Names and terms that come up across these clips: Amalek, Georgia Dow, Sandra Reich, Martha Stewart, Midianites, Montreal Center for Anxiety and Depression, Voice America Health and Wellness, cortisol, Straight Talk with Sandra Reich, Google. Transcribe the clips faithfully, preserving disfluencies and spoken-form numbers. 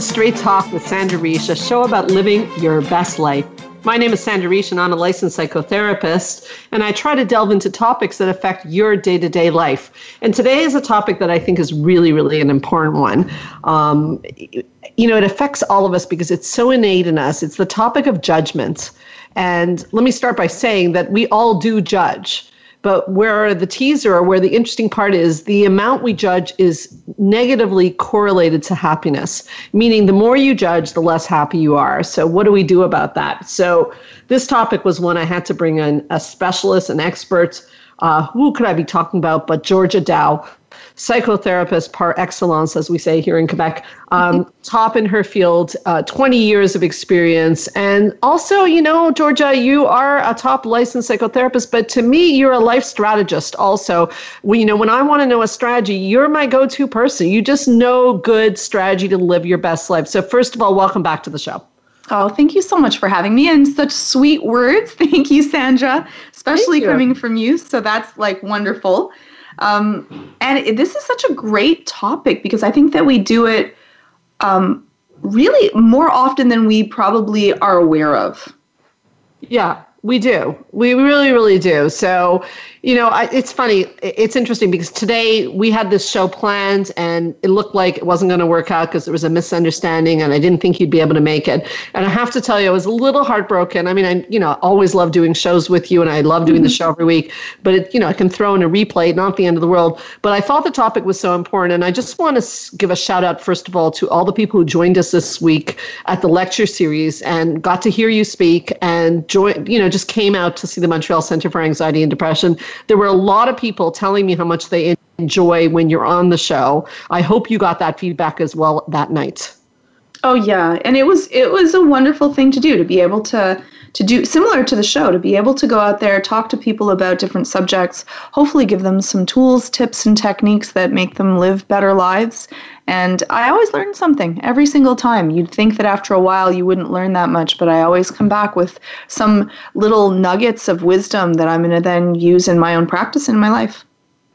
Straight Talk with Sandra Reich, a show about living your best life. My name is Sandra Reich, and I'm a licensed psychotherapist, and I try to delve into topics that affect your day-to-day life. And today is a topic that I think is really, really an important one. Um, you know, it affects all of us because it's so innate in us. It's the topic of judgment. And let me start by saying that we all do judge, but where the teaser or where the interesting part is, the amount we judge is negatively correlated to happiness, meaning the more you judge, the less happy you are. So what do we do about that? So this topic was one I had to bring in a specialist, an expert. Uh, who could I be talking about but Georgia Dow, psychotherapist par excellence, as we say here in Quebec, um, mm-hmm. top in her field, uh, twenty years of experience. And also, you know, Georgia, you are a top licensed psychotherapist, but to me, you're a life strategist also. Well, you know, when I want to know a strategy, you're my go-to person. You just know good strategy to live your best life. So first of all, welcome back to the show. Oh, thank you so much for having me and such sweet words. Thank you, Sandra, especially you. Coming from you. So that's like wonderful. Um, and this is such a great topic because I think that we do it um, really more often than we probably are aware of. Yeah, we do. We really, really do. So, you know, I, it's funny. It's interesting because today we had this show planned and it looked like it wasn't going to work out because there was a misunderstanding and I didn't think you'd be able to make it. And I have to tell you, I was a little heartbroken. I mean, I, you know, always love doing shows with you and I love doing mm-hmm. the show every week, but it, you know, I can throw in a replay, not the end of the world. But I thought the topic was so important. And I just want to give a shout out, first of all, to all the people who joined us this week at the lecture series and got to hear you speak and join, you know, just came out to see the Montreal Center for Anxiety and Depression. There were a lot of people telling me how much they enjoy when you're on the show. I hope you got that feedback as well that night. Oh, yeah. And it was it was a wonderful thing to do, to be able to, to do, similar to the show, to be able to go out there, talk to people about different subjects, hopefully give them some tools, tips, and techniques that make them live better lives. And I always learn something every single time. You'd think that after a while you wouldn't learn that much, but I always come back with some little nuggets of wisdom that I'm going to then use in my own practice in my life.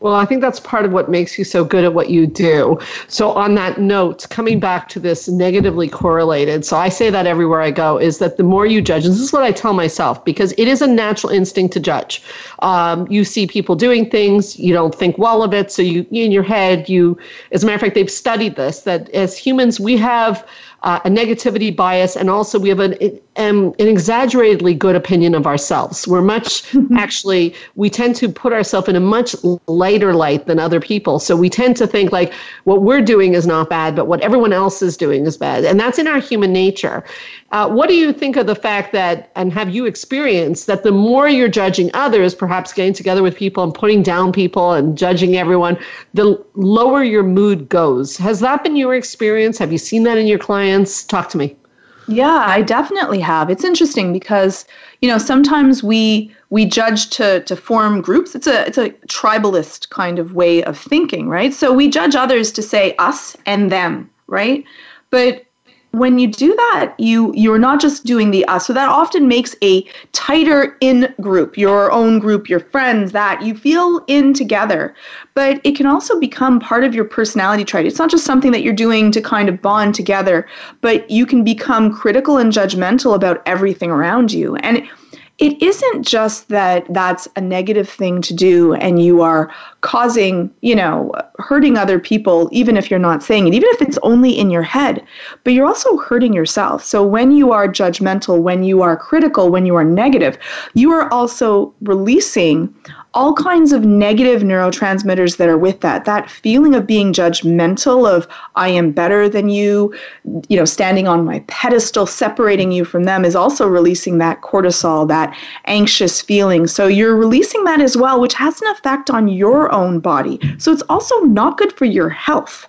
Well, I think that's part of what makes you so good at what you do. So on that note, coming back to this negatively correlated, so I say that everywhere I go, is that the more you judge, and this is what I tell myself, because it is a natural instinct to judge. Um, you see people doing things, you don't think well of it, so you in your head, you, as a matter of fact, they've studied this, that as humans, we have Uh, a negativity bias, and also we have an, um, an exaggeratedly good opinion of ourselves. We're much, actually, we tend to put ourselves in a much lighter light than other people. So we tend to think like what we're doing is not bad, but what everyone else is doing is bad. And that's in our human nature. Uh, what do you think of the fact that, and have you experienced that the more you're judging others, perhaps getting together with people and putting down people and judging everyone, the lower your mood goes? Has that been your experience? Have you seen that in your clients? Talk to me. Yeah, I definitely have. It's interesting because, you know, sometimes we we judge to to form groups. It's a it's a tribalist kind of way of thinking, right? So we judge others to say us and them, right? But when you do that, you you're not just doing the us. So that often makes a tighter in group, your own group, your friends, that you feel in together. But it can also become part of your personality trait. It's not just something that you're doing to kind of bond together, but you can become critical and judgmental about everything around you. And it isn't just that that's a negative thing to do and you are causing, you know, hurting other people, even if you're not saying it, even if it's only in your head, but you're also hurting yourself. So when you are judgmental, when you are critical, when you are negative, you are also releasing all kinds of negative neurotransmitters that are with that, that feeling of being judgmental, of I am better than you, you know, standing on my pedestal, separating you from them is also releasing that cortisol, that anxious feeling. So you're releasing that as well, which has an effect on your own body. So it's also not good for your health.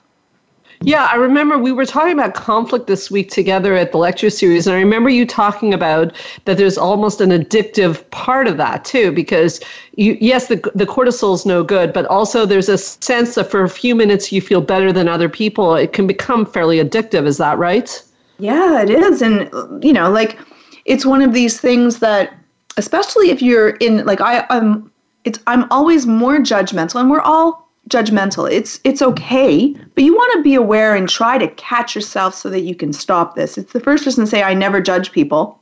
Yeah, I remember we were talking about conflict this week together at the lecture series, and I remember you talking about that there's almost an addictive part of that too, because you, yes, the the cortisol's no good, but also there's a sense that for a few minutes you feel better than other people. It can become fairly addictive. Is that right? Yeah, it is. And, you know, like it's one of these things that, especially if you're in, like I, I'm, it's, I'm always more judgmental, and we're all judgmental. It's it's okay, but you want to be aware and try to catch yourself so that you can stop this. It's the first person to say, I never judge people.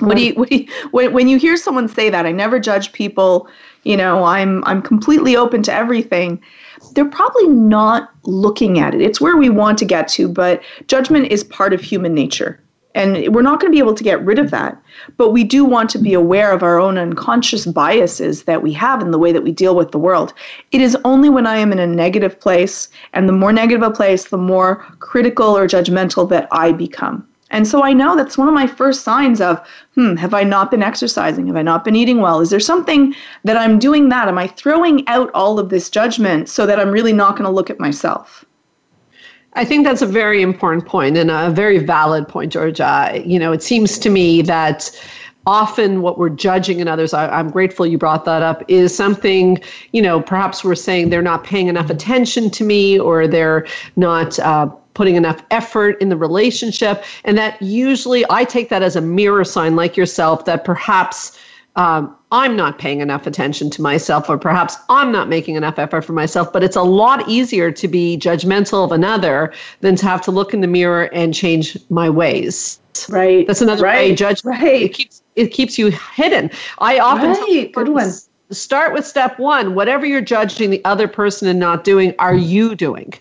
What do you, what do you when, when you hear someone say that, I never judge people, you know, I'm I'm completely open to everything, they're probably not looking at it. It's where we want to get to, but judgment is part of human nature. And we're not going to be able to get rid of that. But we do want to be aware of our own unconscious biases that we have in the way that we deal with the world. It is only when I am in a negative place, and the more negative a place, the more critical or judgmental that I become. And so I know that's one of my first signs of, hmm, have I not been exercising? Have I not been eating well? Is there something that I'm doing that? Am I throwing out all of this judgment so that I'm really not going to look at myself? I think that's a very important point and a very valid point, Georgia. You know, it seems to me that often what we're judging in others, I, I'm grateful you brought that up, is something, you know, perhaps we're saying they're not paying enough attention to me, or they're not uh, putting enough effort in the relationship. And that usually I take that as a mirror sign, like yourself, that perhaps Um, I'm not paying enough attention to myself, or perhaps I'm not making enough effort for myself. But it's a lot easier to be judgmental of another than to have to look in the mirror and change my ways. Right. That's another right. way judgment. Right. It keeps it keeps you hidden. I often right. Good one. Start with step one. Whatever you're judging the other person and not doing, are you doing?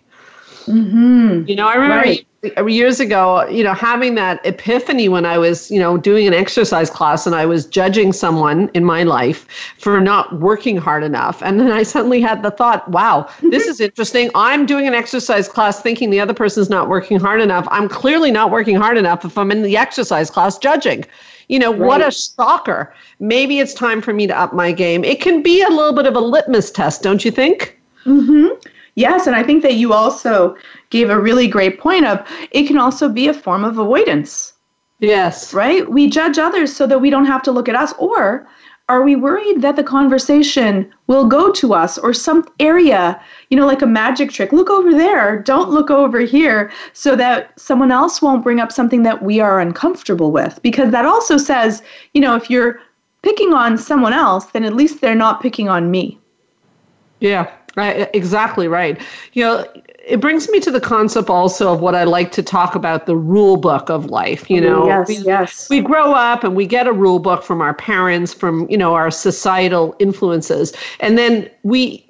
Mm-hmm. You know, I remember right. years ago, you know, having that epiphany when I was, you know, doing an exercise class and I was judging someone in my life for not working hard enough. And then I suddenly had the thought, wow, this is interesting. I'm doing an exercise class thinking the other person's not working hard enough. I'm clearly not working hard enough if I'm in the exercise class judging. You know, right. What a shocker. Maybe it's time for me to up my game. It can be a little bit of a litmus test, don't you think? Mm-hmm. Yes, and I think that you also gave a really great point of it can also be a form of avoidance. Yes. Right? We judge others so that we don't have to look at us. Or are we worried that the conversation will go to us or some area, you know, like a magic trick? Look over there. Don't look over here, so that someone else won't bring up something that we are uncomfortable with. Because that also says, you know, if you're picking on someone else, then at least they're not picking on me. Yeah. Right, exactly right. You know, it brings me to the concept also of what I like to talk about, the rule book of life. You know, yes, we, yes. we grow up and we get a rule book from our parents, from, you know, our societal influences. And then we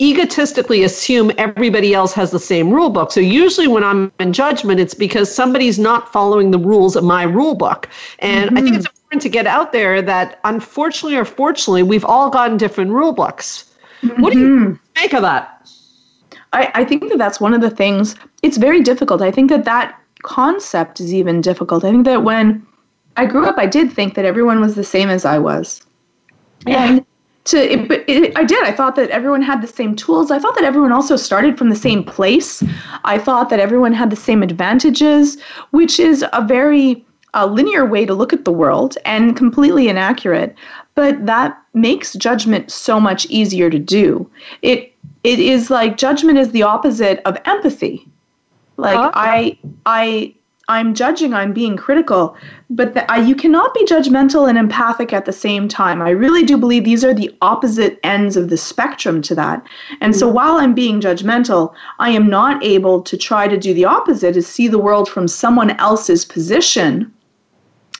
egotistically assume everybody else has the same rule book. So usually when I'm in judgment, it's because somebody's not following the rules of my rule book. And mm-hmm. I think it's important to get out there that unfortunately or fortunately, we've all gotten different rule books. Mm-hmm. What do you make of that? I, I think that that's one of the things. It's very difficult. I think that that concept is even difficult. I think that when I grew up, I did think that everyone was the same as I was. Yeah. And to, it, but it, I did. I thought that everyone had the same tools. I thought that everyone also started from the same place. I thought that everyone had the same advantages, which is a very uh, linear way to look at the world and completely inaccurate. But that makes judgment so much easier to do. It it is like judgment is the opposite of empathy. Like uh-huh. I I I'm judging, I'm being critical, but the, I, you cannot be judgmental and empathic at the same time. I really do believe these are the opposite ends of the spectrum to that. And mm-hmm. so while I'm being judgmental, I am not able to try to do the opposite, is see the world from someone else's position.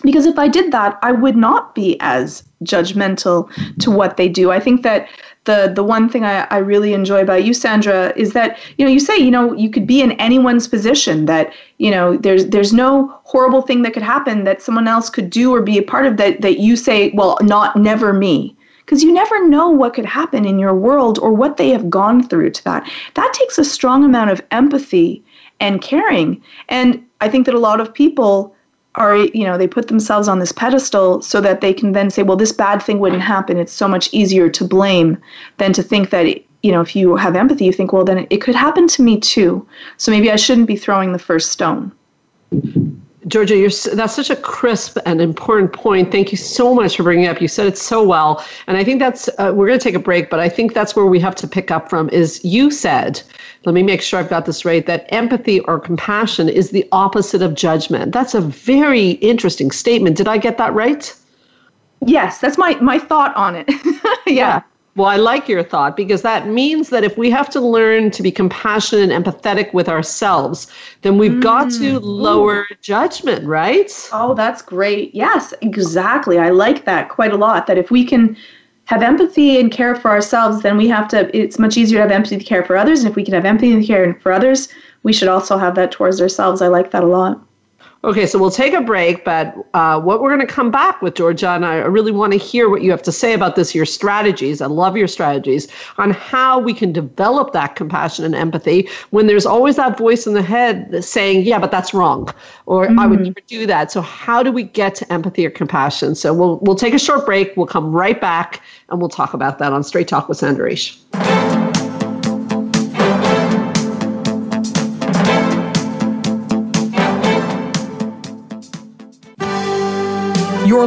Because if I did that, I would not be as judgmental to what they do. I think that the the one thing I, I really enjoy about you, Sandra, is that, you know, you say, you know, you could be in anyone's position, that, you know, there's there's no horrible thing that could happen that someone else could do or be a part of that that you say, well, not never me. Because you never know what could happen in your world or what they have gone through to that. That takes a strong amount of empathy and caring. And I think that a lot of people are, you know, they put themselves on this pedestal so that they can then say, well, this bad thing wouldn't happen. It's so much easier to blame than to think that you know, if you have empathy, you think, well, then it could happen to me too. So maybe I shouldn't be throwing the first stone. Georgia, you're, that's such a crisp and important point. Thank you so much for bringing it up. You said it so well. And I think that's, uh, we're going to take a break, but I think that's where we have to pick up from is you said, let me make sure I've got this right, that empathy or compassion is the opposite of judgment. That's a very interesting statement. Did I get that right? Yes, that's my, my thought on it. yeah. yeah. Well, I like your thought because that means that if we have to learn to be compassionate and empathetic with ourselves, then we've mm. got to lower Ooh. judgment, right? Oh, that's great. Yes, exactly. I like that quite a lot, that if we can have empathy and care for ourselves, then we have to, it's much easier to have empathy to care for others. And if we can have empathy and care for others, we should also have that towards ourselves. I like that a lot. Okay, so we'll take a break, but uh, what we're going to come back with, Georgia, and I really want to hear what you have to say about this, your strategies, I love your strategies, on how we can develop that compassion and empathy when there's always that voice in the head that's saying, yeah, but that's wrong, or mm-hmm. I would never do that. So how do we get to empathy or compassion? So we'll we'll take a short break, we'll come right back, and we'll talk about that on Straight Talk with Sandra Reich. Your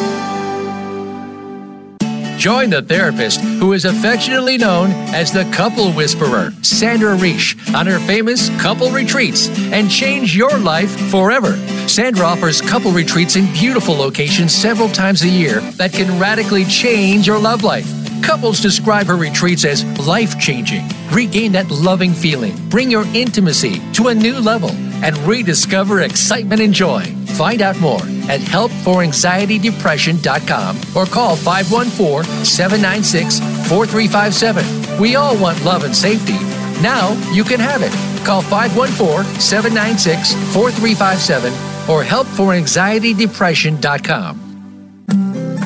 Join the therapist who is affectionately known as the Couple Whisperer, Sandra Reich, on her famous couple retreats and change your life forever. Sandra offers couple retreats in beautiful locations several times a year that can radically change your love life. Couples describe her retreats as life-changing. Regain that loving feeling. Bring your intimacy to a new level and rediscover excitement and joy. Find out more at help for anxiety depression dot com or call five one four, seven nine six, four three five seven. We all want love and safety. Now you can have it. Call five one four, seven nine six, four three five seven or help for anxiety depression dot com.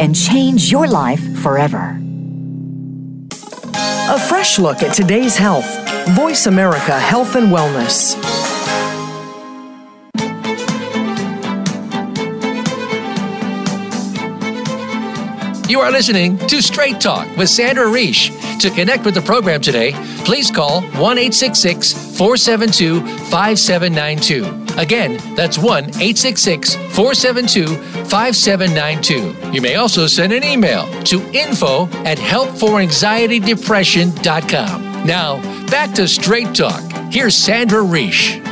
and change your life forever. A fresh look at today's health. Voice America Health and Wellness. You are listening to Straight Talk with Sandra Reich. To connect with the program today, please call one eight six six, four seven two, five seven nine two. Again, that's one eight six six, four seven two, five seven nine two. You may also send an email to info at help for anxiety depression dot com. Now, back to Straight Talk. Here's Sandra Reich.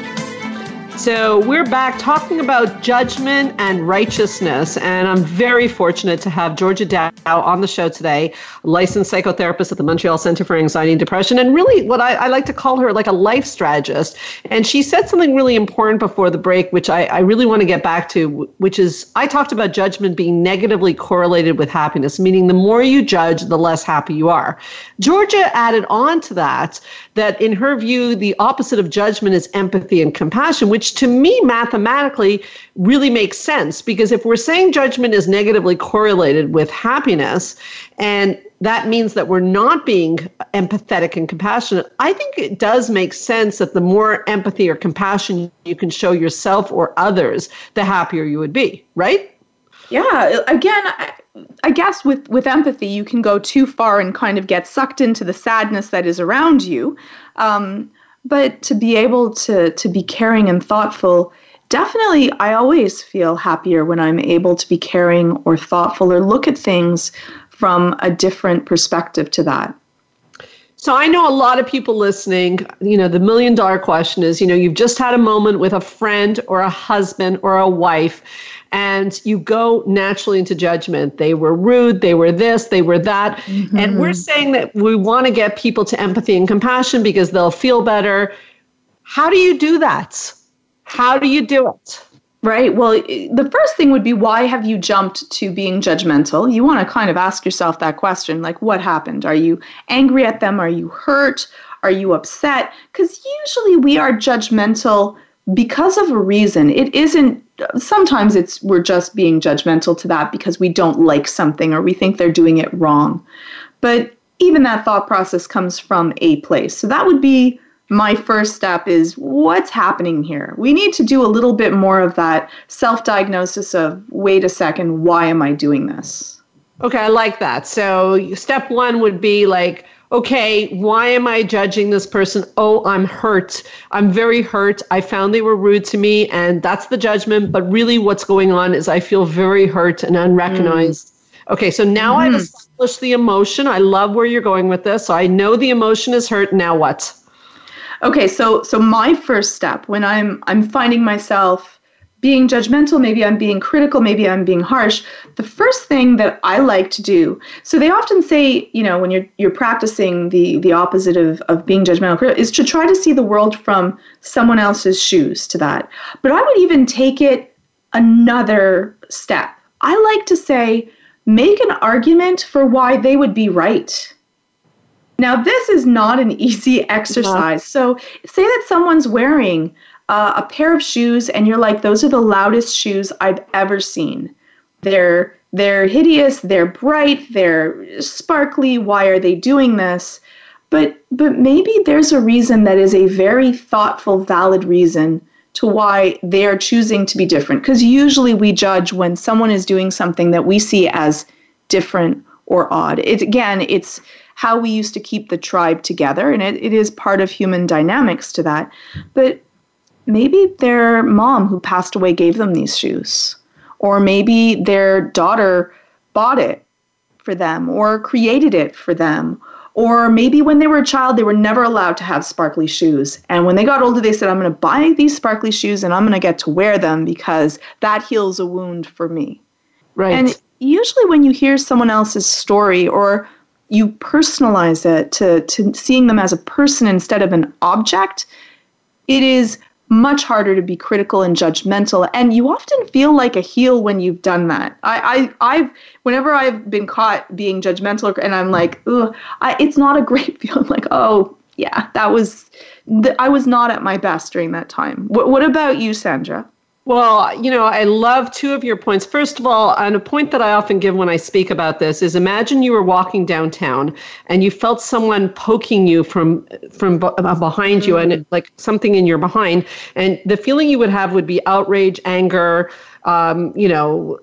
So we're back talking about judgment and righteousness, and I'm very fortunate to have Georgia Dow on the show today, licensed psychotherapist at the Montreal Center for Anxiety and Depression, and really what I, I like to call her like a life strategist. And she said something really important before the break, which I, I really want to get back to, which is I talked about judgment being negatively correlated with happiness, meaning the more you judge, the less happy you are. Georgia added on to that, that in her view, the opposite of judgment is empathy and compassion, which to me mathematically really makes sense, because if we're saying judgment is negatively correlated with happiness and that means that we're not being empathetic and compassionate, I think it does make sense that the more empathy or compassion you can show yourself or others, the happier you would be, right? Yeah. Again, I, I guess with, with empathy, you can go too far and kind of get sucked into the sadness that is around you. Um, But to be able to to be caring and thoughtful, definitely I always feel happier when I'm able to be caring or thoughtful or look at things from a different perspective to that. So I know a lot of people listening, you know, the million dollar question is, you know, you've just had a moment with a friend or a husband or a wife, and you go naturally into judgment. They were rude, they were this, they were that. Mm-hmm. And we're saying that we want to get people to empathy and compassion because they'll feel better. How do you do that? How do you do it? Right. Well, the first thing would be, why have you jumped to being judgmental? You want to kind of ask yourself that question, like, what happened? Are you angry at them? Are you hurt? Are you upset? Because usually we are judgmental because of a reason. It isn't, sometimes it's we're just being judgmental to that because we don't like something or we think they're doing it wrong. But even that thought process comes from a place. So that would be my first step, is what's happening here? We need to do a little bit more of that self-diagnosis of, wait a second, why am I doing this? Okay, I like that. So step one would be like, okay, why am I judging this person? Oh, I'm hurt. I'm very hurt. I found they were rude to me, and that's the judgment. But really what's going on is I feel very hurt and unrecognized. Mm. Okay, so now mm. I've established the emotion. I love where you're going with this. So I know the emotion is hurt. Now what? Okay, so so my first step, when I'm I'm finding myself being judgmental, maybe I'm being critical, maybe I'm being harsh, the first thing that I like to do, so they often say, you know, when you're you're practicing the the opposite of, of being judgmental, is to try to see the world from someone else's shoes to that. But I would even take it another step. I like to say, make an argument for why they would be right. Now, this is not an easy exercise. So say that someone's wearing uh, a pair of shoes and you're like, those are the loudest shoes I've ever seen. They're they're hideous, they're bright, they're sparkly. Why are they doing this? But but maybe there's a reason that is a very thoughtful, valid reason to why they are choosing to be different. Because usually we judge when someone is doing something that we see as different or odd. It's, again, it's how we used to keep the tribe together, and it, it is part of human dynamics to that. But maybe their mom who passed away gave them these shoes, or maybe their daughter bought it for them or created it for them, or maybe when they were a child they were never allowed to have sparkly shoes, and when they got older they said, I'm going to buy these sparkly shoes and I'm going to get to wear them because that heals a wound for me. Right. And usually when you hear someone else's story, or you personalize it to, to seeing them as a person instead of an object, it is much harder to be critical and judgmental. And you often feel like a heel when you've done that. I, I, I've whenever I've been caught being judgmental and I'm like, ugh, I, it's not a great feeling. Like, oh, yeah, that was, th- I was not at my best during that time. W- what about you, Sandra? Well, you know, I love two of your points. First of all, and a point that I often give when I speak about this is, imagine you were walking downtown and you felt someone poking you from from behind you, and like something in your behind. And the feeling you would have would be outrage, anger, um, you know,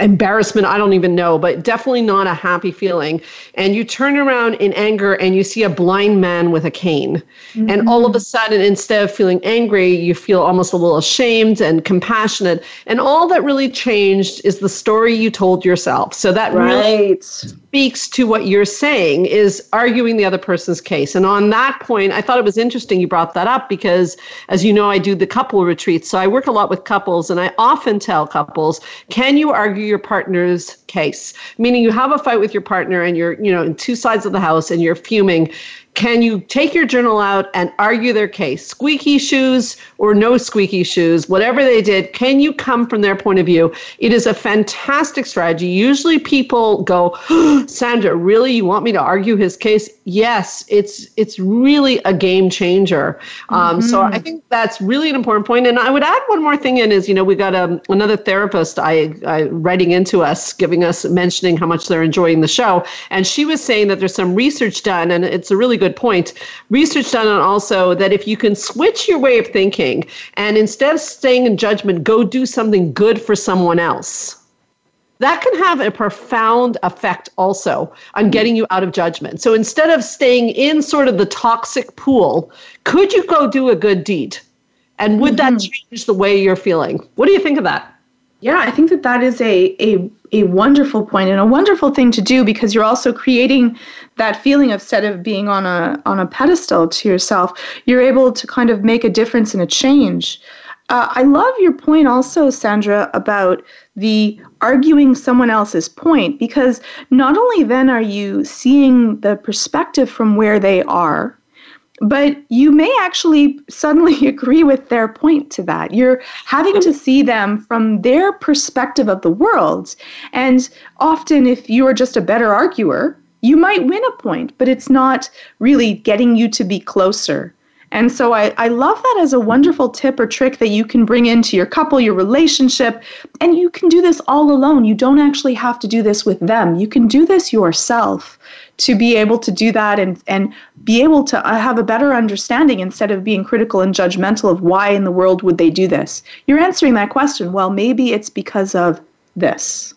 embarrassment. I don't even know, but definitely not a happy feeling. And you turn around in anger and you see a blind man with a cane. Mm-hmm. And all of a sudden, instead of feeling angry, you feel almost a little ashamed and compassionate. And all that really changed is the story you told yourself. So that right. really speaks to what you're saying, is arguing the other person's case. And on that point, I thought it was interesting you brought that up, because as you know, I do the couple retreats. So I work a lot with couples, and I often tell couples, can you argue your partner's case? Meaning you have a fight with your partner and you're, you know, in two sides of the house and you're fuming. Can you take your journal out and argue their case? Squeaky shoes or no squeaky shoes, whatever they did, can you come from their point of view? It is a fantastic strategy. Usually people go, oh, Sandra, really? You want me to argue his case? Yes, it's it's really a game changer. Um, mm-hmm. So I think that's really an important point. And I would add one more thing in is, you know, we got um, another therapist I, I writing into us, giving us, mentioning how much they're enjoying the show. And she was saying that there's some research done, and it's a really good point. Research done on also that if you can switch your way of thinking and instead of staying in judgment, go do something good for someone else, that can have a profound effect also on getting you out of judgment. So instead of staying in sort of the toxic pool, could you go do a good deed? And would mm-hmm. that change the way you're feeling? What do you think of that? Yeah, I think that that is a, a a wonderful point and a wonderful thing to do, because you're also creating that feeling of, instead of being on a on a pedestal to yourself, you're able to kind of make a difference and a change. Uh, I love your point also, Sandra, about the arguing someone else's point, because not only then are you seeing the perspective from where they are, but you may actually suddenly agree with their point to that. You're having to see them from their perspective of the world. And often if you are just a better arguer, you might win a point, but it's not really getting you to be closer. And so I, I love that as a wonderful tip or trick that you can bring into your couple, your relationship, and you can do this all alone. You don't actually have to do this with them. You can do this yourself to be able to do that and, and be able to have a better understanding instead of being critical and judgmental of why in the world would they do this. You're answering that question, well, maybe it's because of this.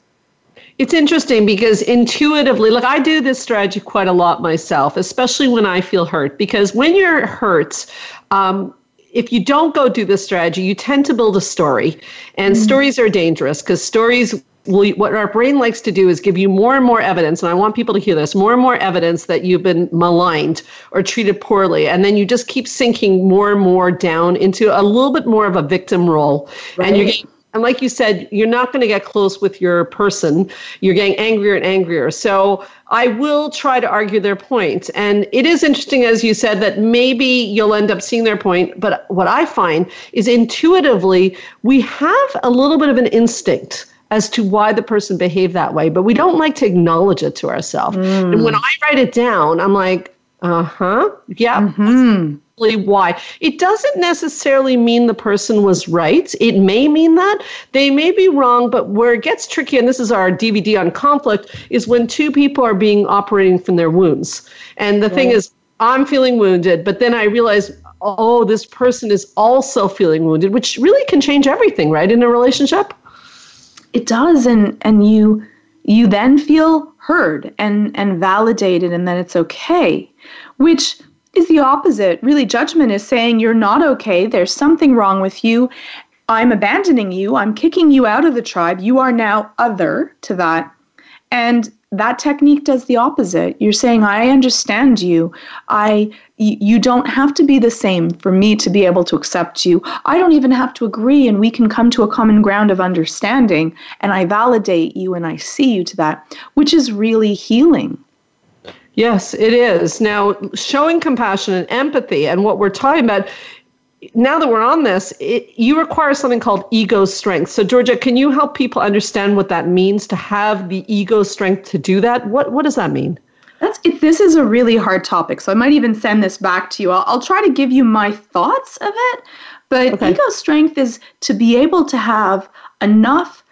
It's interesting because intuitively, look, I do this strategy quite a lot myself, especially when I feel hurt, because when you're hurt, um, if you don't go do this strategy, you tend to build a story, and mm-hmm. stories are dangerous because stories will, what our brain likes to do is give you more and more evidence. And I want people to hear this, more and more evidence that you've been maligned or treated poorly. And then you just keep sinking more and more down into a little bit more of a victim role. Right. And you're getting, and like you said, you're not going to get close with your person. You're getting angrier and angrier. So I will try to argue their point. And it is interesting, as you said, that maybe you'll end up seeing their point. But what I find is intuitively, we have a little bit of an instinct as to why the person behaved that way. But we don't like to acknowledge it to ourselves. Mm. And when I write it down, I'm like, uh-huh, yeah. Mm-hmm. Why. It doesn't necessarily mean the person was right. It may mean that. They may be wrong, but where it gets tricky, and this is our D V D on conflict, is when two people are being operating from their wounds. And the right. thing is, I'm feeling wounded, but then I realize, oh, this person is also feeling wounded, which really can change everything, right, in a relationship? It does, and and you you then feel heard and, and validated, and then it's okay, which is the opposite. Really, judgment is saying you're not okay. There's something wrong with you. I'm abandoning you. I'm kicking you out of the tribe. You are now other to that. And that technique does the opposite. You're saying, I understand you. I, you don't have to be the same for me to be able to accept you. I don't even have to agree, and we can come to a common ground of understanding, and I validate you and I see you to that, which is really healing. Yes, it is. Now, showing compassion and empathy and what we're talking about, now that we're on this, it, you require something called ego strength. So, Georgia, can you help people understand what that means to have the ego strength to do that? What What does that mean? That's, it, this is a really hard topic, so I might even send this back to you. I'll, I'll try to give you my thoughts of it, but okay. Ego strength is to be able to have enough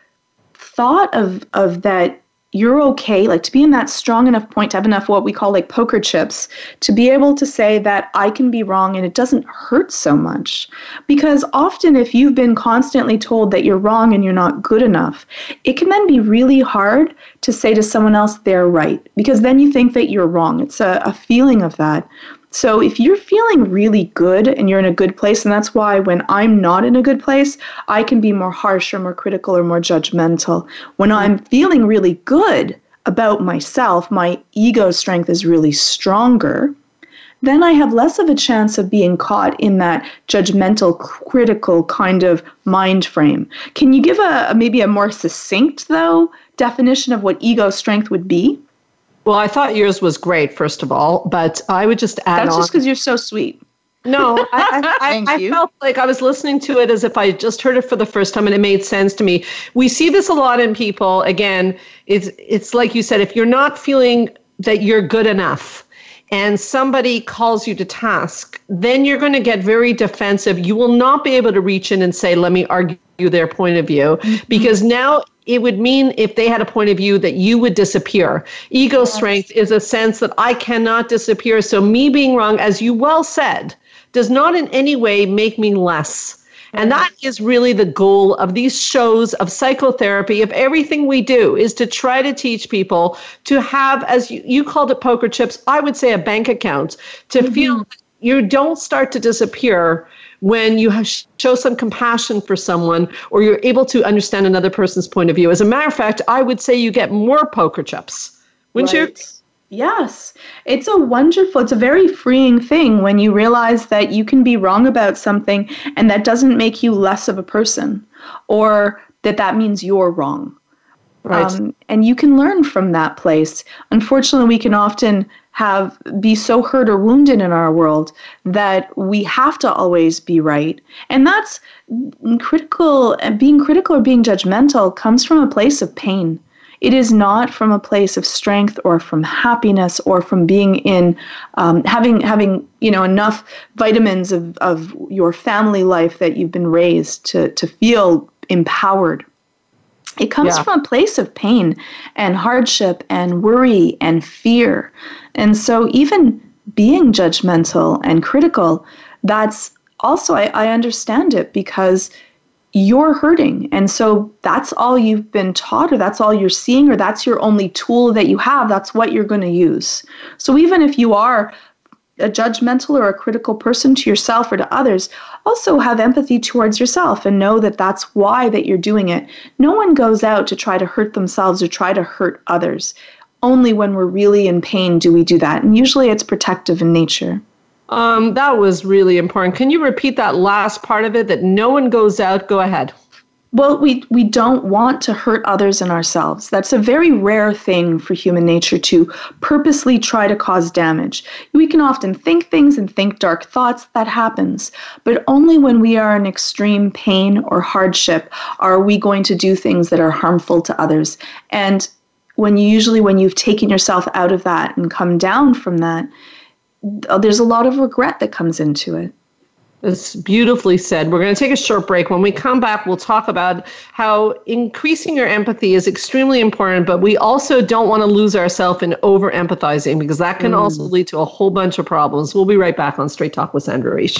thought of, of that you're okay, like to be in that strong enough point, to have enough what we call like poker chips, to be able to say that I can be wrong and it doesn't hurt so much. Because often if you've been constantly told that you're wrong and you're not good enough, it can then be really hard to say to someone else they're right, because then you think that you're wrong. It's a, a feeling of that. So if you're feeling really good and you're in a good place, and that's why when I'm not in a good place, I can be more harsh or more critical or more judgmental. When I'm feeling really good about myself, my ego strength is really stronger, then I have less of a chance of being caught in that judgmental, critical kind of mind frame. Can you give a maybe a more succinct, though, definition of what ego strength would be? Well, I thought yours was great, first of all, but I would just add on. That's just because you're so sweet. No, I, I, I, I felt like I was listening to it as if I just heard it for the first time, and it made sense to me. We see this a lot in people. Again, it's it's like you said, if you're not feeling that you're good enough, and somebody calls you to task, then you're going to get very defensive. You will not be able to reach in and say, let me argue their point of view, because now it would mean if they had a point of view that you would disappear. Ego yes. strength is a sense that I cannot disappear. So me being wrong, as you well said, does not in any way make me less. And that is really the goal of these shows of psychotherapy, of everything we do, is to try to teach people to have, as you, you called it, poker chips, I would say a bank account, to mm-hmm. feel that you don't start to disappear when you show some compassion for someone or you're able to understand another person's point of view. As a matter of fact, I would say you get more poker chips, wouldn't right. you? Yes, it's a wonderful, it's a very freeing thing when you realize that you can be wrong about something and that doesn't make you less of a person, or that that means you're wrong. Right. Um, and you can learn from that place. Unfortunately, we can often have be so hurt or wounded in our world that we have to always be right. And that's critical. Being critical or being judgmental comes from a place of pain. It is not from a place of strength or from happiness or from being in um, having having you know enough vitamins of, of your family life that you've been raised to to feel empowered. It comes yeah. from a place of pain and hardship and worry and fear. And so even being judgmental and critical, that's also, I, I understand it because you're hurting. And so that's all you've been taught, or that's all you're seeing, or that's your only tool that you have. That's what you're going to use. So even if you are a judgmental or a critical person to yourself or to others, also have empathy towards yourself and know that that's why that you're doing it. No one goes out to try to hurt themselves or try to hurt others. Only when we're really in pain do we do that. And usually it's protective in nature. Um, that was really important. Can you repeat that last part of it, that no one goes out? Go ahead. Well, we, we don't want to hurt others and ourselves. That's a very rare thing for human nature to purposely try to cause damage. We can often think things and think dark thoughts. That happens. But only when we are in extreme pain or hardship are we going to do things that are harmful to others. And when you, usually when you've taken yourself out of that and come down from that, there's a lot of regret that comes into it. That's beautifully said. We're going to take a short break. When we come back, we'll talk about how increasing your empathy is extremely important, but we also don't want to lose ourselves in over-empathizing, because that can mm. also lead to a whole bunch of problems. We'll be right back on Straight Talk with Sandra Reich.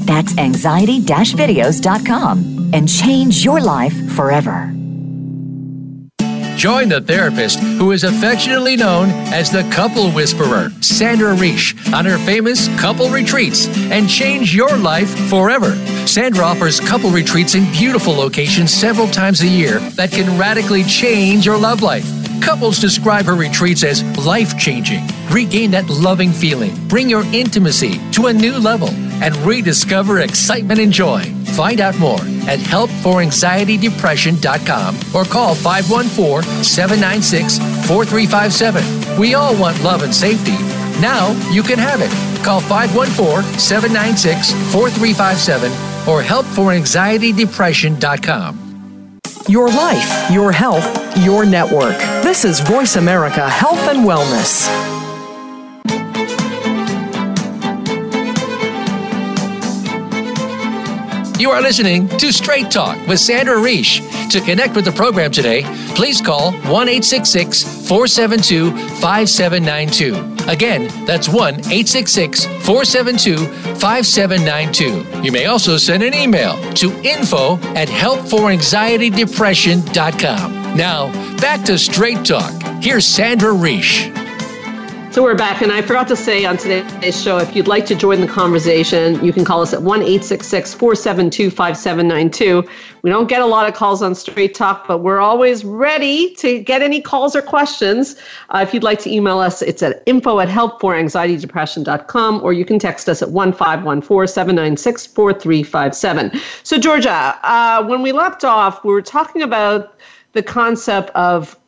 That's anxiety dash videos dot com and change your life forever. Join the therapist who is affectionately known as the Couple Whisperer, Sandra Reich, on her famous couple retreats and change your life forever. Sandra offers couple retreats in beautiful locations several times a year that can radically change your love life. Couples describe her retreats as life-changing. Regain that loving feeling, bring your intimacy to a new level, and rediscover excitement and joy. Find out more at help for anxiety depression dot com or call five one four, seven nine six, four three five seven. We all want love and safety. Now you can have it. Call five one four, seven nine six, four three five seven or help for anxiety depression dot com. Your life, your health, your network. This is Voice America Health and Wellness. You are listening to Straight Talk with Sandra Reich. To connect with the program today, please call one eight six six, four seven two, five seven nine two. Again, that's one eight six six, four seven two, five seven nine two. You may also send an email to info at help for anxiety depression dot com. Now, back to Straight Talk. Here's Sandra Reich. So we're back, and I forgot to say on today's show, if you'd like to join the conversation, you can call us at one eight six six, four seven two, five seven nine two. We don't get a lot of calls on Straight Talk, but we're always ready to get any calls or questions. Uh, if you'd like to email us, it's at info at help for anxiety depression dot com, or you can text us at one five one four, seven nine six, four three five seven. So Georgia, uh, when we left off, we were talking about the concept of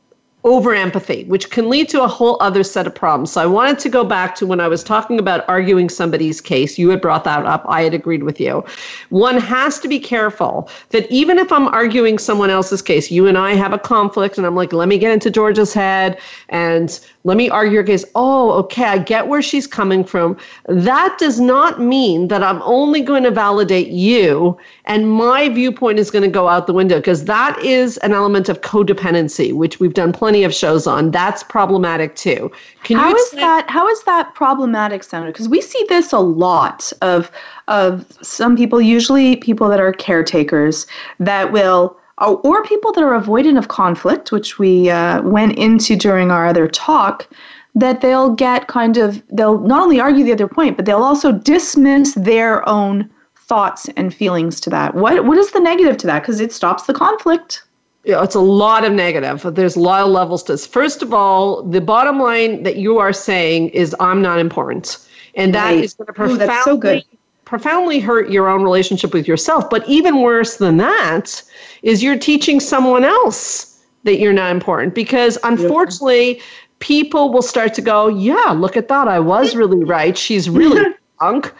over-empathy, which can lead to a whole other set of problems. So I wanted to go back to when I was talking about arguing somebody's case. You had brought that up. I had agreed with you. One has to be careful that even if I'm arguing someone else's case, you and I have a conflict, and I'm like, let me get into Georgia's head, and let me argue your case. Oh, okay, I get where she's coming from. That does not mean that I'm only going to validate you, and my viewpoint is going to go out the window, because that is an element of codependency, which we've done plenty plenty of shows on. That's problematic too. Can you how is that? How is that problematic, Sandra? Because we see this a lot of of some people, usually people that are caretakers, that will. Or people that are avoidant of conflict, which we uh, went into during our other talk, that they'll get kind of, they'll not only argue the other point, but they'll also dismiss their own thoughts and feelings to that. What What is the negative to that? Because it stops the conflict. Yeah, it's a lot of negative. There's a lot of levels to this. First of all, the bottom line that you are saying is I'm not important. And that right. is going to profoundly, Ooh, that's so good. profoundly hurt your own relationship with yourself. But even worse than that is you're teaching someone else that you're not important. Because unfortunately, people will start to go, yeah, look at that. I was really right. She's really drunk.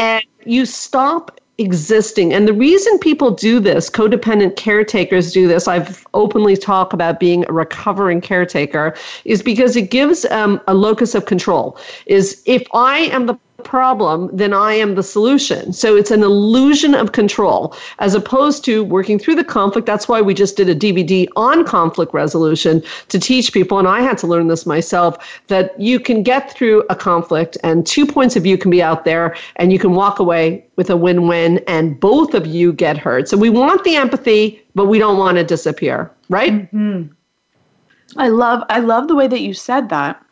And you stop existing. And the reason people do this, codependent caretakers do this, I've openly talked about being a recovering caretaker, is because it gives um, a locus of control. Is if I am the problem, then I am the solution. So it's an illusion of control as opposed to working through the conflict. That's why we just did a D V D on conflict resolution to teach people, and I had to learn this myself, that you can get through a conflict and two points of view can be out there and you can walk away with a win-win and both of you get hurt. So we want the empathy, but we don't want to disappear, right? Mm-hmm. I love, I love the way that you said that.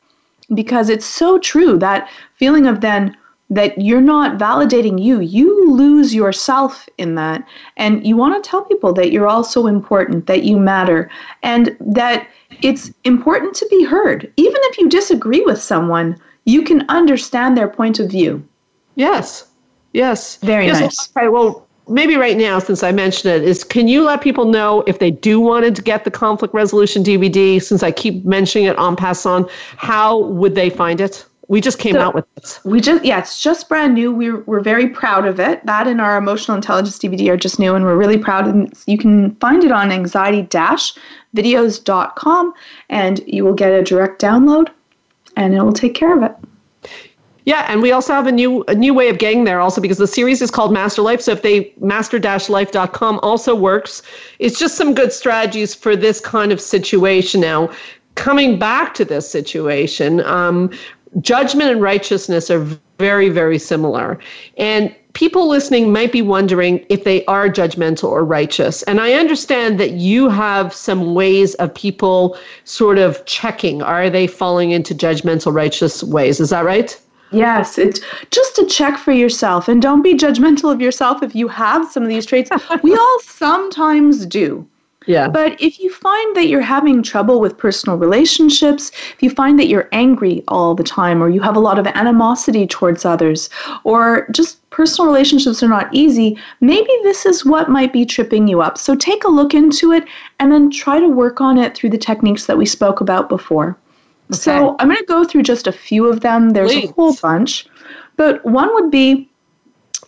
Because it's so true, that feeling of then that you're not validating you, you lose yourself in that. And you want to tell people that you're also important, that you matter, and that it's important to be heard. Even if you disagree with someone, you can understand their point of view. Yes, yes. Very yes. nice. Okay, well, maybe right now, since I mentioned it, is can you let people know if they do want to get the conflict resolution D V D, since I keep mentioning it en passant, how would they find it? We just came so out with it. We just yeah, it's just brand new. We're we're very proud of it. That and our emotional intelligence D V D are just new, and we're really proud. And you can find it on anxiety dash videos dot com, and you will get a direct download, and it will take care of it. Yeah, and we also have a new a new way of getting there also, because the series is called Master Life. So if they master dash life dot com also works. It's just some good strategies for this kind of situation now. Coming back to this situation, um, judgment and righteousness are very, very similar. And people listening might be wondering if they are judgmental or righteous. And I understand that you have some ways of people sort of checking, are they falling into judgmental, righteous ways? Is that right? Yes, it's just to check for yourself, and don't be judgmental of yourself if you have some of these traits. We all sometimes do. Yeah. But if you find that you're having trouble with personal relationships, if you find that you're angry all the time, or you have a lot of animosity towards others, or just personal relationships are not easy, maybe this is what might be tripping you up. So take a look into it and then try to work on it through the techniques that we spoke about before. Okay. So I'm going to go through just a few of them. There's Please. a whole bunch. But one would be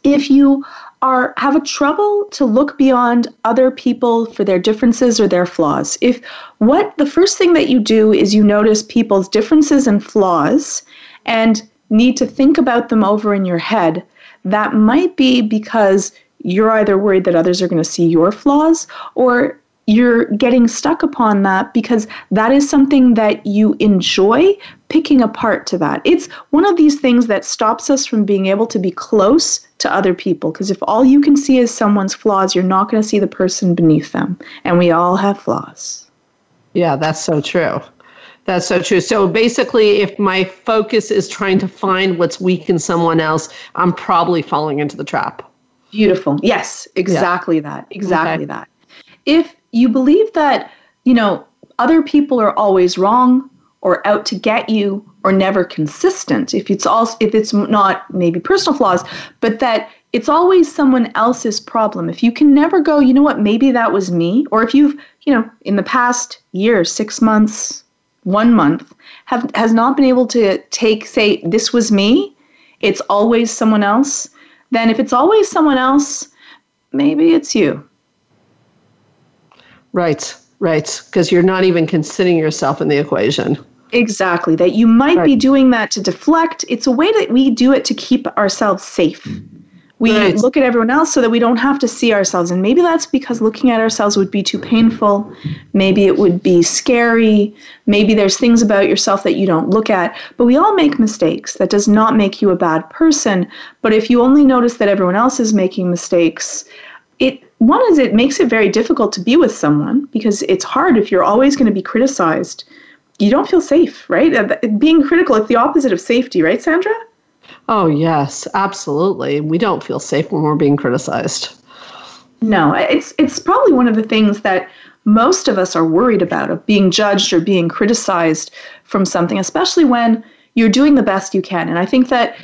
if you are have a trouble to look beyond other people for their differences or their flaws. If what the first thing that you do is you notice people's differences and flaws and need to think about them over in your head, that might be because you're either worried that others are going to see your flaws, or you're getting stuck upon that because that is something that you enjoy picking apart to that. It's one of these things that stops us from being able to be close to other people, because if all you can see is someone's flaws, you're not going to see the person beneath them. And we all have flaws. Yeah, that's so true. That's so true. So basically, if my focus is trying to find what's weak in someone else, I'm probably falling into the trap. Beautiful. Yes, exactly yeah. that. Exactly okay. that. If you believe that, you know, other people are always wrong or out to get you or never consistent, if it's also, if it's not maybe personal flaws, but that it's always someone else's problem. If you can never go, you know what, maybe that was me, or if you've, you know, in the past year, six months, one month, have has not been able to take, say, this was me, it's always someone else, then if it's always someone else, maybe it's you. Right, right, because you're not even considering yourself in the equation. Exactly, that you might right. be doing that to deflect. It's a way that we do it to keep ourselves safe. We right. look at everyone else so that we don't have to see ourselves. And maybe that's because looking at ourselves would be too painful. Maybe it would be scary. Maybe there's things about yourself that you don't look at. But we all make mistakes. That does not make you a bad person. But if you only notice that everyone else is making mistakes, it one is it makes it very difficult to be with someone, because it's hard if you're always going to be criticized. You don't feel safe, right? Being critical, it's the opposite of safety, right, Sandra? Oh, yes, absolutely. We don't feel safe when we're being criticized. No, it's it's probably one of the things that most of us are worried about, of being judged or being criticized from something, especially when you're doing the best you can. And I think that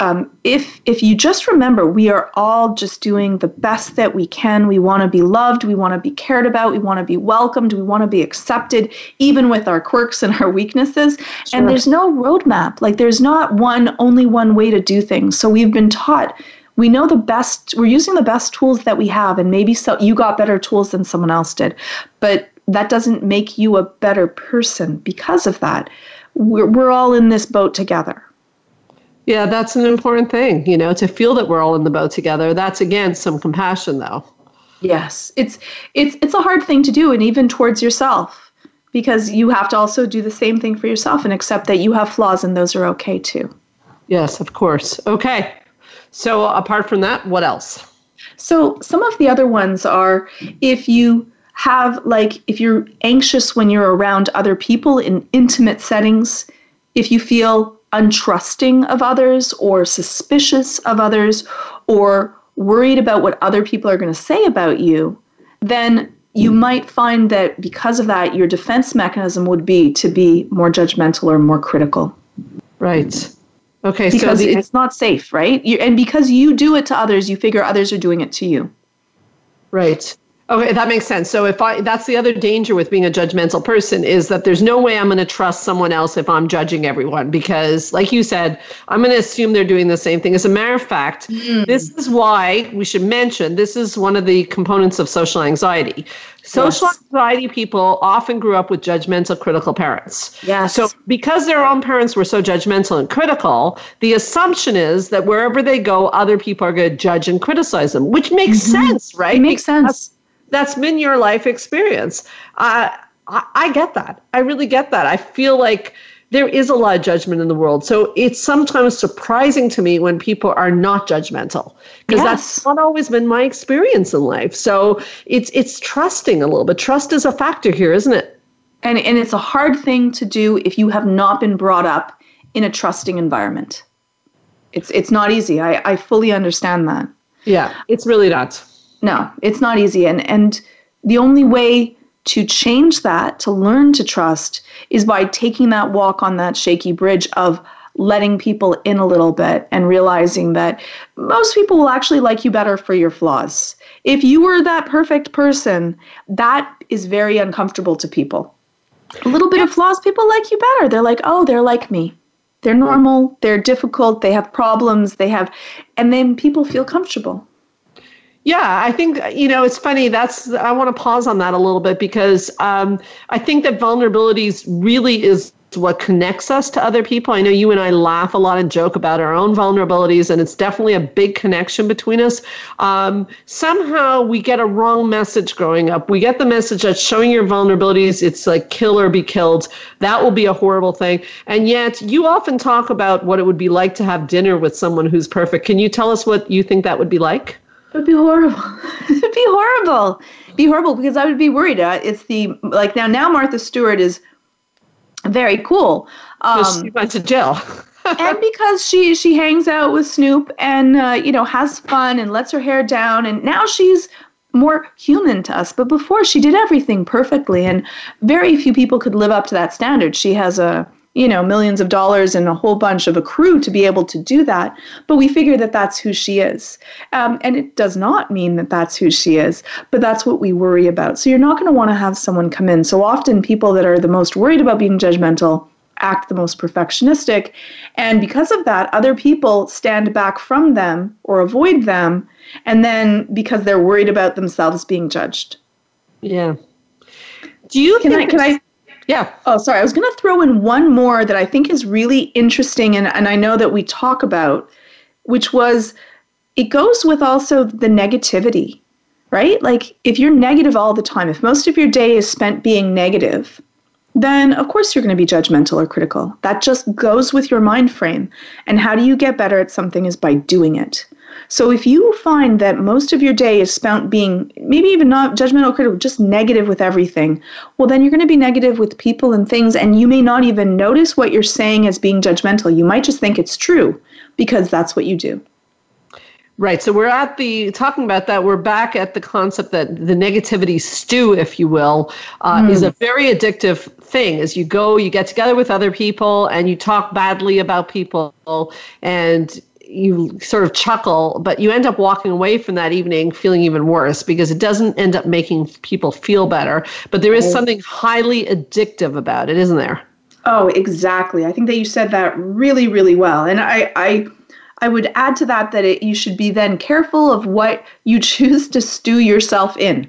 um, if if you just remember, we are all just doing the best that we can. We want to be loved. We want to be cared about. We want to be welcomed. We want to be accepted, even with our quirks and our weaknesses. Sure. And there's no roadmap. Like, there's not one, only one way to do things. So we've been taught, we know the best, we're using the best tools that we have. And maybe so you got better tools than someone else did, but that doesn't make you a better person because of that. We're, we're all in this boat together. Yeah, that's an important thing, you know, to feel that we're all in the boat together. That's, again, some compassion, though. Yes, it's it's it's a hard thing to do, and even towards yourself, because you have to also do the same thing for yourself and accept that you have flaws and those are okay, too. Yes, of course. Okay. So apart from that, what else? So some of the other ones are, if you have, like, if you're anxious when you're around other people in intimate settings, if you feel untrusting of others or suspicious of others or worried about what other people are going to say about you, then you might find that because of that, your defense mechanism would be to be more judgmental or more critical. Right. Okay. Because so the, it's not safe, right? You, and because you do it to others, you figure others are doing it to you. Right. Okay, that makes sense. So if I, that's the other danger with being a judgmental person, is that there's no way I'm going to trust someone else if I'm judging everyone, because, like you said, I'm going to assume they're doing the same thing. As a matter of fact, mm. this is why we should mention, this is one of the components of social anxiety. Social yes. anxiety people often grew up with judgmental, critical parents. Yes. So because their own parents were so judgmental and critical, the assumption is that wherever they go, other people are going to judge and criticize them, which makes mm-hmm. sense, right? It makes because sense. That's been your life experience. Uh, I, I get that. I really get that. I feel like there is a lot of judgment in the world. So it's sometimes surprising to me when people are not judgmental, because yes. that's not always been my experience in life. So it's it's trusting a little bit. Trust is a factor here, isn't it? And and it's a hard thing to do if you have not been brought up in a trusting environment. It's, it's not easy. I, I fully understand that. Yeah, it's really not. No, it's not easy. And and the only way to change that, to learn to trust, is by taking that walk on that shaky bridge of letting people in a little bit and realizing that most people will actually like you better for your flaws. If you were that perfect person, that is very uncomfortable to people. A little bit of flaws, people like you better. They're like, oh, they're like me. They're normal. They're difficult. They have problems. They have, and then people feel comfortable. Yeah, I think, you know, it's funny. That's I want to pause on that a little bit, because um, I think that vulnerabilities really is what connects us to other people. I know you and I laugh a lot and joke about our own vulnerabilities, and it's definitely a big connection between us. Um, somehow we get a wrong message growing up. We get the message that showing your vulnerabilities, it's like kill or be killed. That will be a horrible thing. And yet you often talk about what it would be like to have dinner with someone who's perfect. Can you tell us what you think that would be like? It would be horrible. It would be horrible. It'd be horrible because I would be worried. It's the, like now, now Martha Stewart is very cool. Um, so she went to jail. And because she, she hangs out with Snoop and, uh, you know, has fun and lets her hair down. And now she's more human to us. But before, she did everything perfectly. And very few people could live up to that standard. She has a, you know, millions of dollars and a whole bunch of a crew to be able to do that. But we figure that that's who she is. Um, and it does not mean that that's who she is, but that's what we worry about. So you're not going to want to have someone come in. So often people that are the most worried about being judgmental act the most perfectionistic. And because of that, other people stand back from them or avoid them. And then because they're worried about themselves being judged. Yeah. Do you can think I, can I? Yeah. Oh, sorry. I was going to throw in one more that I think is really interesting, and, and I know that we talk about, which was it goes with also the negativity, right? Like if you're negative all the time, if most of your day is spent being negative, then of course you're going to be judgmental or critical. That just goes with your mind frame. And how do you get better at something is by doing it. So if you find that most of your day is spent being maybe even not judgmental or critical, just negative with everything, well, then you're going to be negative with people and things. And you may not even notice what you're saying as being judgmental. You might just think it's true because that's what you do. Right. So we're at the, talking about that, we're back at the concept that the negativity stew, if you will, uh, mm. is a very addictive thing. As you go, you get together with other people and you talk badly about people and you sort of chuckle, but you end up walking away from that evening feeling even worse because it doesn't end up making people feel better. But there is something highly addictive about it, isn't there? Oh, exactly. I think that you said that really, really well. And I, I, I would add to that that it, you should be then careful of what you choose to stew yourself in,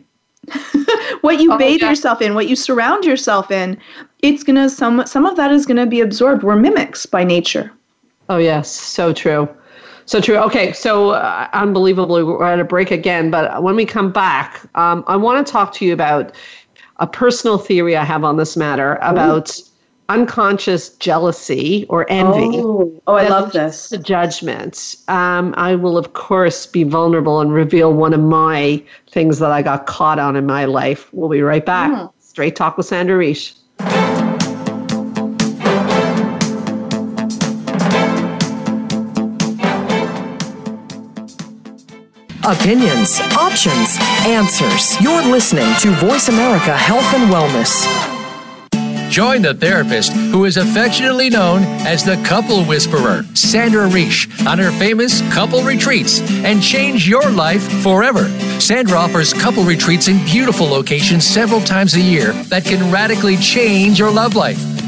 what you oh, bathe yeah. yourself in, what you surround yourself in. It's going to, some, some of that is going to be absorbed. We're mimics by nature. Oh, yes. So true. So true. Okay. So uh, unbelievably, we're at a break again, but when we come back, um, I want to talk to you about a personal theory I have on this matter about Ooh. unconscious jealousy or envy. Oh, oh I love this. The judgment. Um, I will, of course, be vulnerable and reveal one of my things that I got caught on in my life. We'll be right back. Mm. Straight Talk with Sandra Reich. Opinions, options, answers. You're listening to Voice America Health and Wellness. Join the therapist who is affectionately known as the Couple Whisperer, Sandra Reich, on her famous couple retreats and change your life forever. Sandra offers couple retreats in beautiful locations several times a year that can radically change your love life.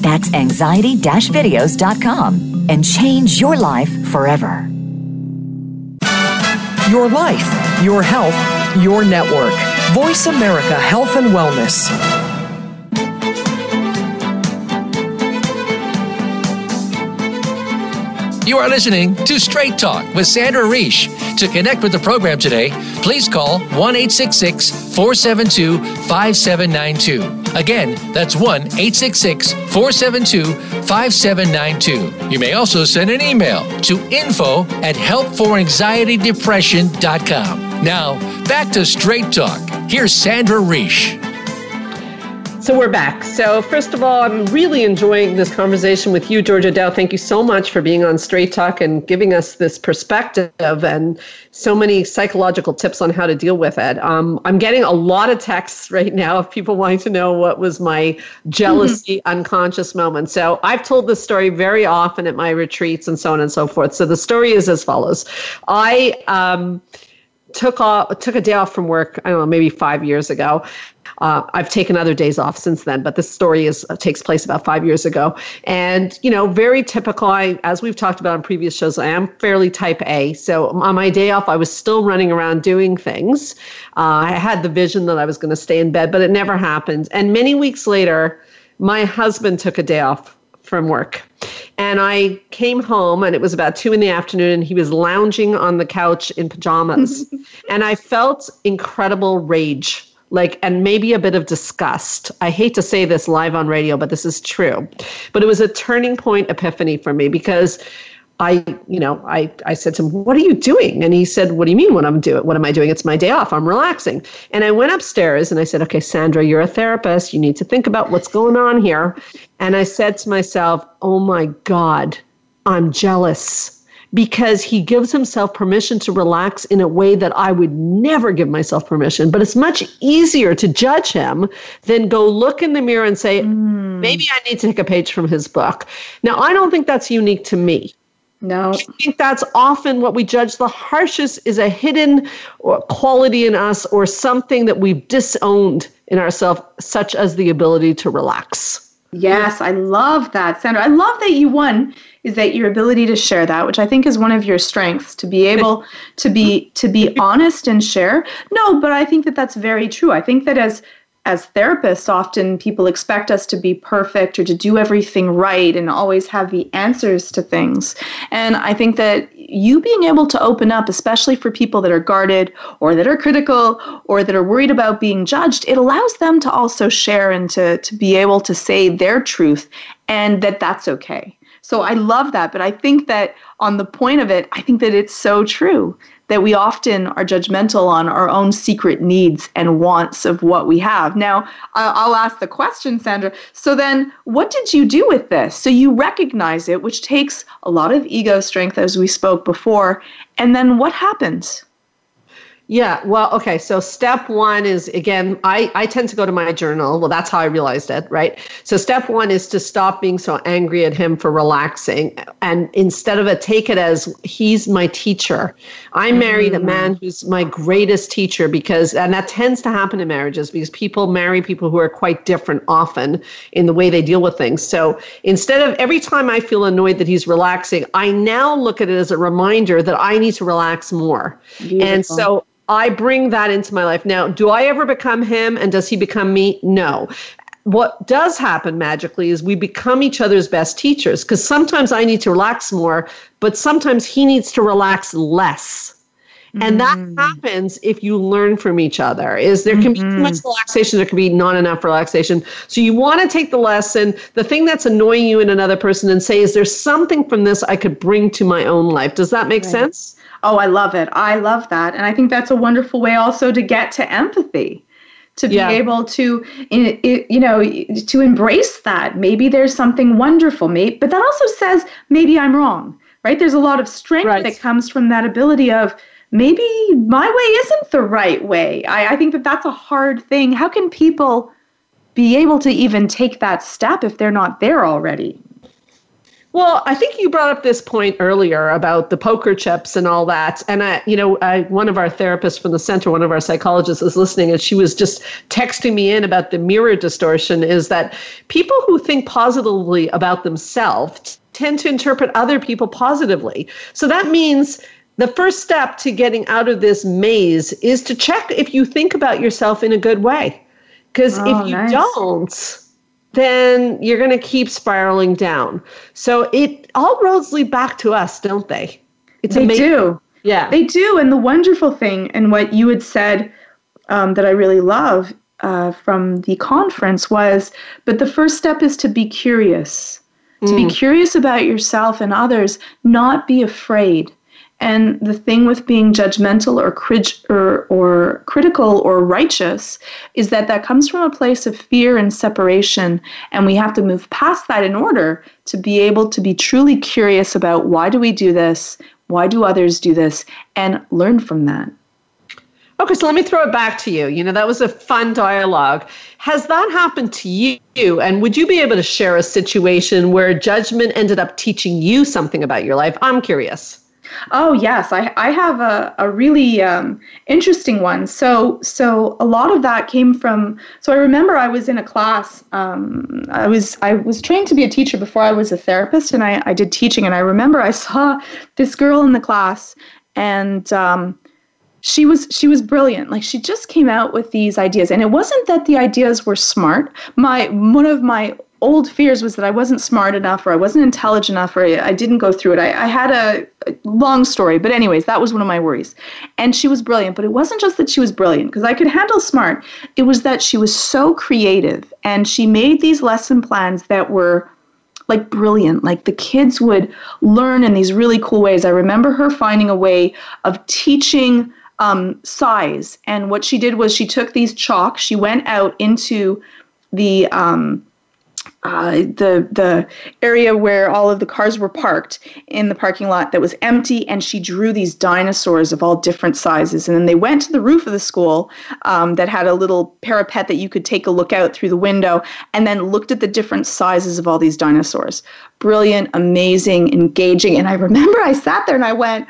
That's anxiety dash videos dot com and change your life forever. Your life, your health, your network. Voice America Health and Wellness. You are listening to Straight Talk with Sandra Reich. To connect with the program today, please call one eight six six, four seven two, five seven nine two. Again, that's one eight six six, four seven two, five seven nine two. You may also send an email to info at help for anxiety depression dot com. Now, back to Straight Talk. Here's Sandra Reich. So we're back. So first of all, I'm really enjoying this conversation with you, Georgia Dow. Thank you so much for being on Straight Talk and giving us this perspective and so many psychological tips on how to deal with it. Um, I'm getting a lot of texts right now of people wanting to know what was my jealousy mm-hmm. unconscious moment. So I've told this story very often at my retreats and so on and so forth. So the story is as follows. I um, took off, took a day off from work, I don't know, maybe five years ago. Uh, I've taken other days off since then, but this story is uh, takes place about five years ago. And, you know, very typical, I, as we've talked about on previous shows, I am fairly type A. So on my day off, I was still running around doing things. Uh, I had the vision that I was going to stay in bed, but it never happened. And many weeks later, my husband took a day off from work. And I came home and it was about two in the afternoon and he was lounging on the couch in pajamas. And I felt incredible rage. Like, and maybe a bit of disgust. I hate to say this live on radio, but this is true. But it was a turning point epiphany for me because I, you know, I, I said to him, what are you doing? And he said, what do you mean what I'm doing? What am I doing? It's my day off. I'm relaxing. And I went upstairs and I said, okay, Sandra, you're a therapist. You need to think about what's going on here. And I said to myself, oh my God, I'm jealous, because he gives himself permission to relax in a way that I would never give myself permission. But it's much easier to judge him than go look in the mirror and say, mm. maybe I need to take a page from his book. Now, I don't think that's unique to me. No. I think that's often what we judge the harshest is a hidden quality in us or something that we've disowned in ourselves, such as the ability to relax. Yes, I love that, Sandra. I love that you, one, is that your ability to share that, which I think is one of your strengths, to be able to be to be honest and share. No, but I think that that's very true. I think that as as therapists, often people expect us to be perfect or to do everything right and always have the answers to things. And I think that you being able to open up, especially for people that are guarded or that are critical or that are worried about being judged, it allows them to also share and to, to be able to say their truth, and that that's okay. So I love that. But I think that on the point of it, I think that it's so true that we often are judgmental on our own secret needs and wants of what we have. Now, I'll ask the question, Sandra. So then what did you do with this? So you recognize it, which takes a lot of ego strength, as we spoke before. And then what happens? Yeah, well, okay, so step one is, again, I, I tend to go to my journal. Well, that's how I realized it, right? So step one is to stop being so angry at him for relaxing, and instead of it, take it as, he's my teacher. I married a man who's my greatest teacher, because, and that tends to happen in marriages, because people marry people who are quite different often in the way they deal with things. So instead of every time I feel annoyed that he's relaxing, I now look at it as a reminder that I need to relax more. Beautiful. And so I bring that into my life. Now, do I ever become him and does he become me? No. What does happen magically is we become each other's best teachers, because sometimes I need to relax more, but sometimes he needs to relax less. And that mm. happens if you learn from each other. Is there can be mm-hmm. too much relaxation, there can be not enough relaxation. So you want to take the lesson, the thing that's annoying you in another person, and say, is there something from this I could bring to my own life? Does that make right. sense? Oh, I love it. I love that. And I think that's a wonderful way also to get to empathy, to be yeah. able to, you know, to embrace that. Maybe there's something wonderful, mate, but that also says, maybe I'm wrong, right? There's a lot of strength right. that comes from that ability of, maybe my way isn't the right way. I, I think that that's a hard thing. How can people be able to even take that step if they're not there already? Well, I think you brought up this point earlier about the poker chips and all that. And I, you know, I, one of our therapists from the center, one of our psychologists is listening, and she was just texting me in about the mirror distortion, is that people who think positively about themselves tend to interpret other people positively. So that means the first step to getting out of this maze is to check if you think about yourself in a good way. Because oh, if you nice. don't, then you're going to keep spiraling down. So it all roads lead back to us, don't they? It's they amazing. do. Yeah, they do. And the wonderful thing, and what you had said um, that I really love uh, from the conference was, but the first step is to be curious, mm. to be curious about yourself and others, not be afraid. And the thing with being judgmental or, crit- or or critical or righteous is that that comes from a place of fear and separation, and we have to move past that in order to be able to be truly curious about, why do we do this, why do others do this, and learn from that. Okay, so let me throw it back to you. You know, that was a fun dialogue. Has that happened to you? And would you be able to share a situation where judgment ended up teaching you something about your life? I'm curious. Oh, yes. I, I have a, a really um, interesting one. So so a lot of that came from, so I remember I was in a class, um, I was I was trained to be a teacher before I was a therapist, and I, I did teaching, and I remember I saw this girl in the class, and um, she was she was brilliant. Like, she just came out with these ideas, and it wasn't that the ideas were smart. My one of my old fears was that I wasn't smart enough, or I wasn't intelligent enough, or I, I didn't go through it. I, I had a, a long story, but anyways, that was one of my worries. And she was brilliant, but it wasn't just that she was brilliant, because I could handle smart. It was that she was so creative, and she made these lesson plans that were like brilliant. Like the kids would learn in these really cool ways. I remember her finding a way of teaching um, size. And what she did was she took these chalks, she went out into the um, uh, the the area where all of the cars were parked in the parking lot that was empty, and she drew these dinosaurs of all different sizes. And then they went to the roof of the school um, that had a little parapet that you could take a look out through the window, and then looked at the different sizes of all these dinosaurs. Brilliant, amazing, engaging. And I remember I sat there and I went,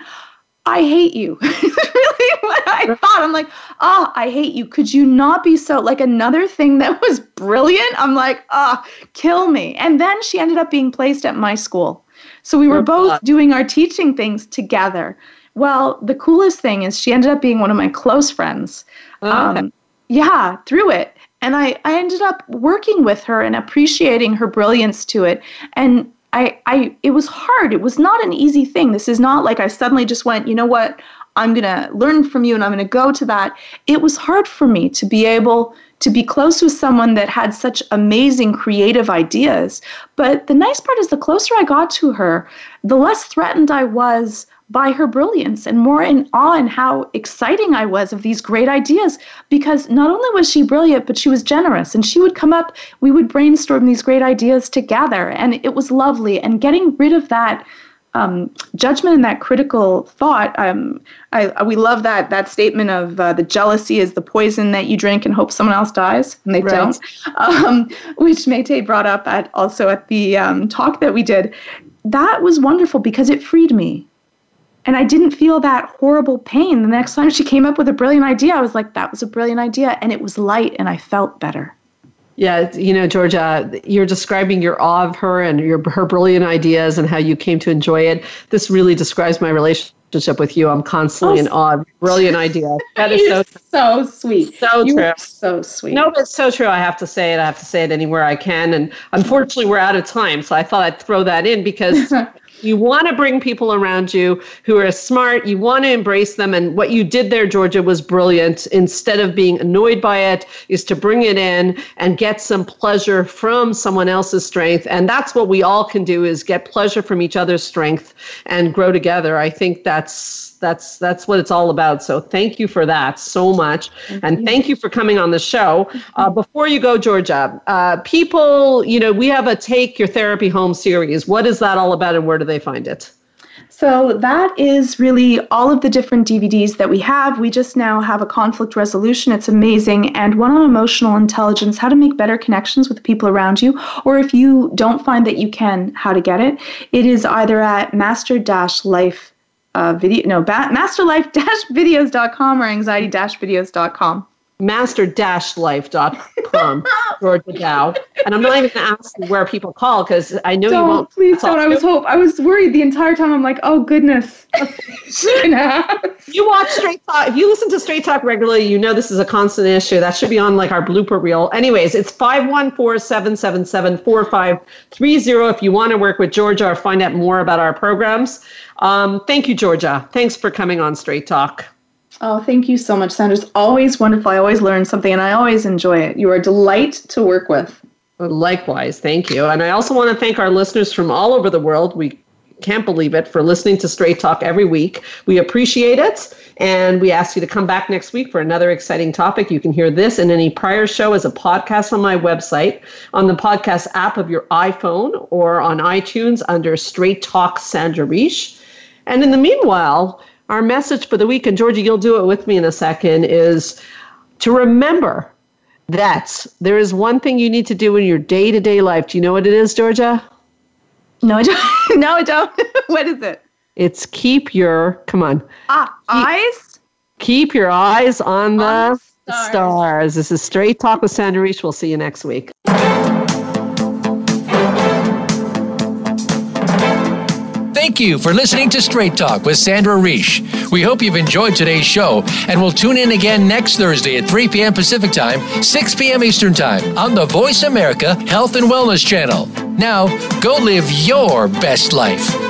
I hate you. Really what I thought. I'm like, oh, I hate you. Could you not be so, like, another thing that was brilliant? I'm like, ah, oh, kill me. And then she ended up being placed at my school. So we were both doing our teaching things together. Well, the coolest thing is she ended up being one of my close friends. Okay. Um, yeah, through it. And I, I ended up working with her and appreciating her brilliance to it. And I, I, it was hard. It was not an easy thing. This is not like I suddenly just went, you know what, I'm going to learn from you and I'm going to go to that. It was hard for me to be able to be close with someone that had such amazing creative ideas. But the nice part is the closer I got to her, the less threatened I was by her brilliance and more in awe and how exciting I was of these great ideas, because not only was she brilliant, but she was generous, and she would come up, we would brainstorm these great ideas together, and it was lovely. And getting rid of that um, judgment and that critical thought, um, I, I, we love that that statement of uh, the jealousy is the poison that you drink and hope someone else dies, and they right. don't, um, which Mayte brought up at also at the um, talk that we did. That was wonderful because it freed me. And I didn't feel that horrible pain. The next time she came up with a brilliant idea, I was like, that was a brilliant idea. And it was light and I felt better. Yeah. You know, Georgia, you're describing your awe of her and your her brilliant ideas and how you came to enjoy it. This really describes my relationship with you. I'm constantly oh, in awe. Brilliant idea. That is so, so sweet. So you true. So sweet. No, it's so true. I have to say it. I have to say it anywhere I can. And unfortunately, we're out of time. So I thought I'd throw that in because... You want to bring people around you who are smart. You want to embrace them. And what you did there, Georgia, was brilliant. Instead of being annoyed by it, is to bring it in and get some pleasure from someone else's strength. And that's what we all can do, is get pleasure from each other's strength and grow together. I think that's that's that's what it's all about. So thank you for that so much. Thank and you. Thank you for coming on the show. Uh, before you go, Georgia, uh, people, you know, we have a Take Your Therapy Home series. What is that all about and where do they find it? So that is really all of the different D V Ds that we have. We just now have a conflict resolution. It's amazing. And one on emotional intelligence, how to make better connections with people around you. Or if you don't find that you can, how to get it. It is either at master dash life dot com. Uh, video no ba- masterlife dash videos dot com or anxiety dash videos dot com. master dash life dot com, Georgia Dow. And I'm not even going to ask you where people call because I know don't, you won't. Please don't. I was hope. I was worried the entire time. I'm like, oh, goodness. You watch Straight Talk. If you listen to Straight Talk regularly, you know this is a constant issue. That should be on like our blooper reel. Anyways, it's five one four, seven seven seven, four five three zero if you want to work with Georgia or find out more about our programs. Um, thank you, Georgia. Thanks for coming on Straight Talk. Oh, thank you so much, Sandra. It's always wonderful. I always learn something, and I always enjoy it. You are a delight to work with. Likewise. Thank you. And I also want to thank our listeners from all over the world. We can't believe it, for listening to Straight Talk every week. We appreciate it, and we ask you to come back next week for another exciting topic. You can hear this and any prior show as a podcast on my website, on the podcast app of your iPhone, or on iTunes under Straight Talk Sandra Reich. And in the meanwhile... Our message for the week, and Georgia, you'll do it with me in a second, is to remember that there is one thing you need to do in your day-to-day life. Do you know what it is, Georgia? No, I don't. No, I don't. What is it? It's keep your, come on. Ah, eyes? Keep your eyes on the, on the stars. stars. This is Straight Talk with Sandra Reich. We'll see you next week. Thank you for listening to Straight Talk with Sandra Reich. We hope you've enjoyed today's show, and we'll tune in again next Thursday at three p.m. Pacific Time, six p.m. Eastern Time on the Voice America Health and Wellness Channel. Now, go live your best life.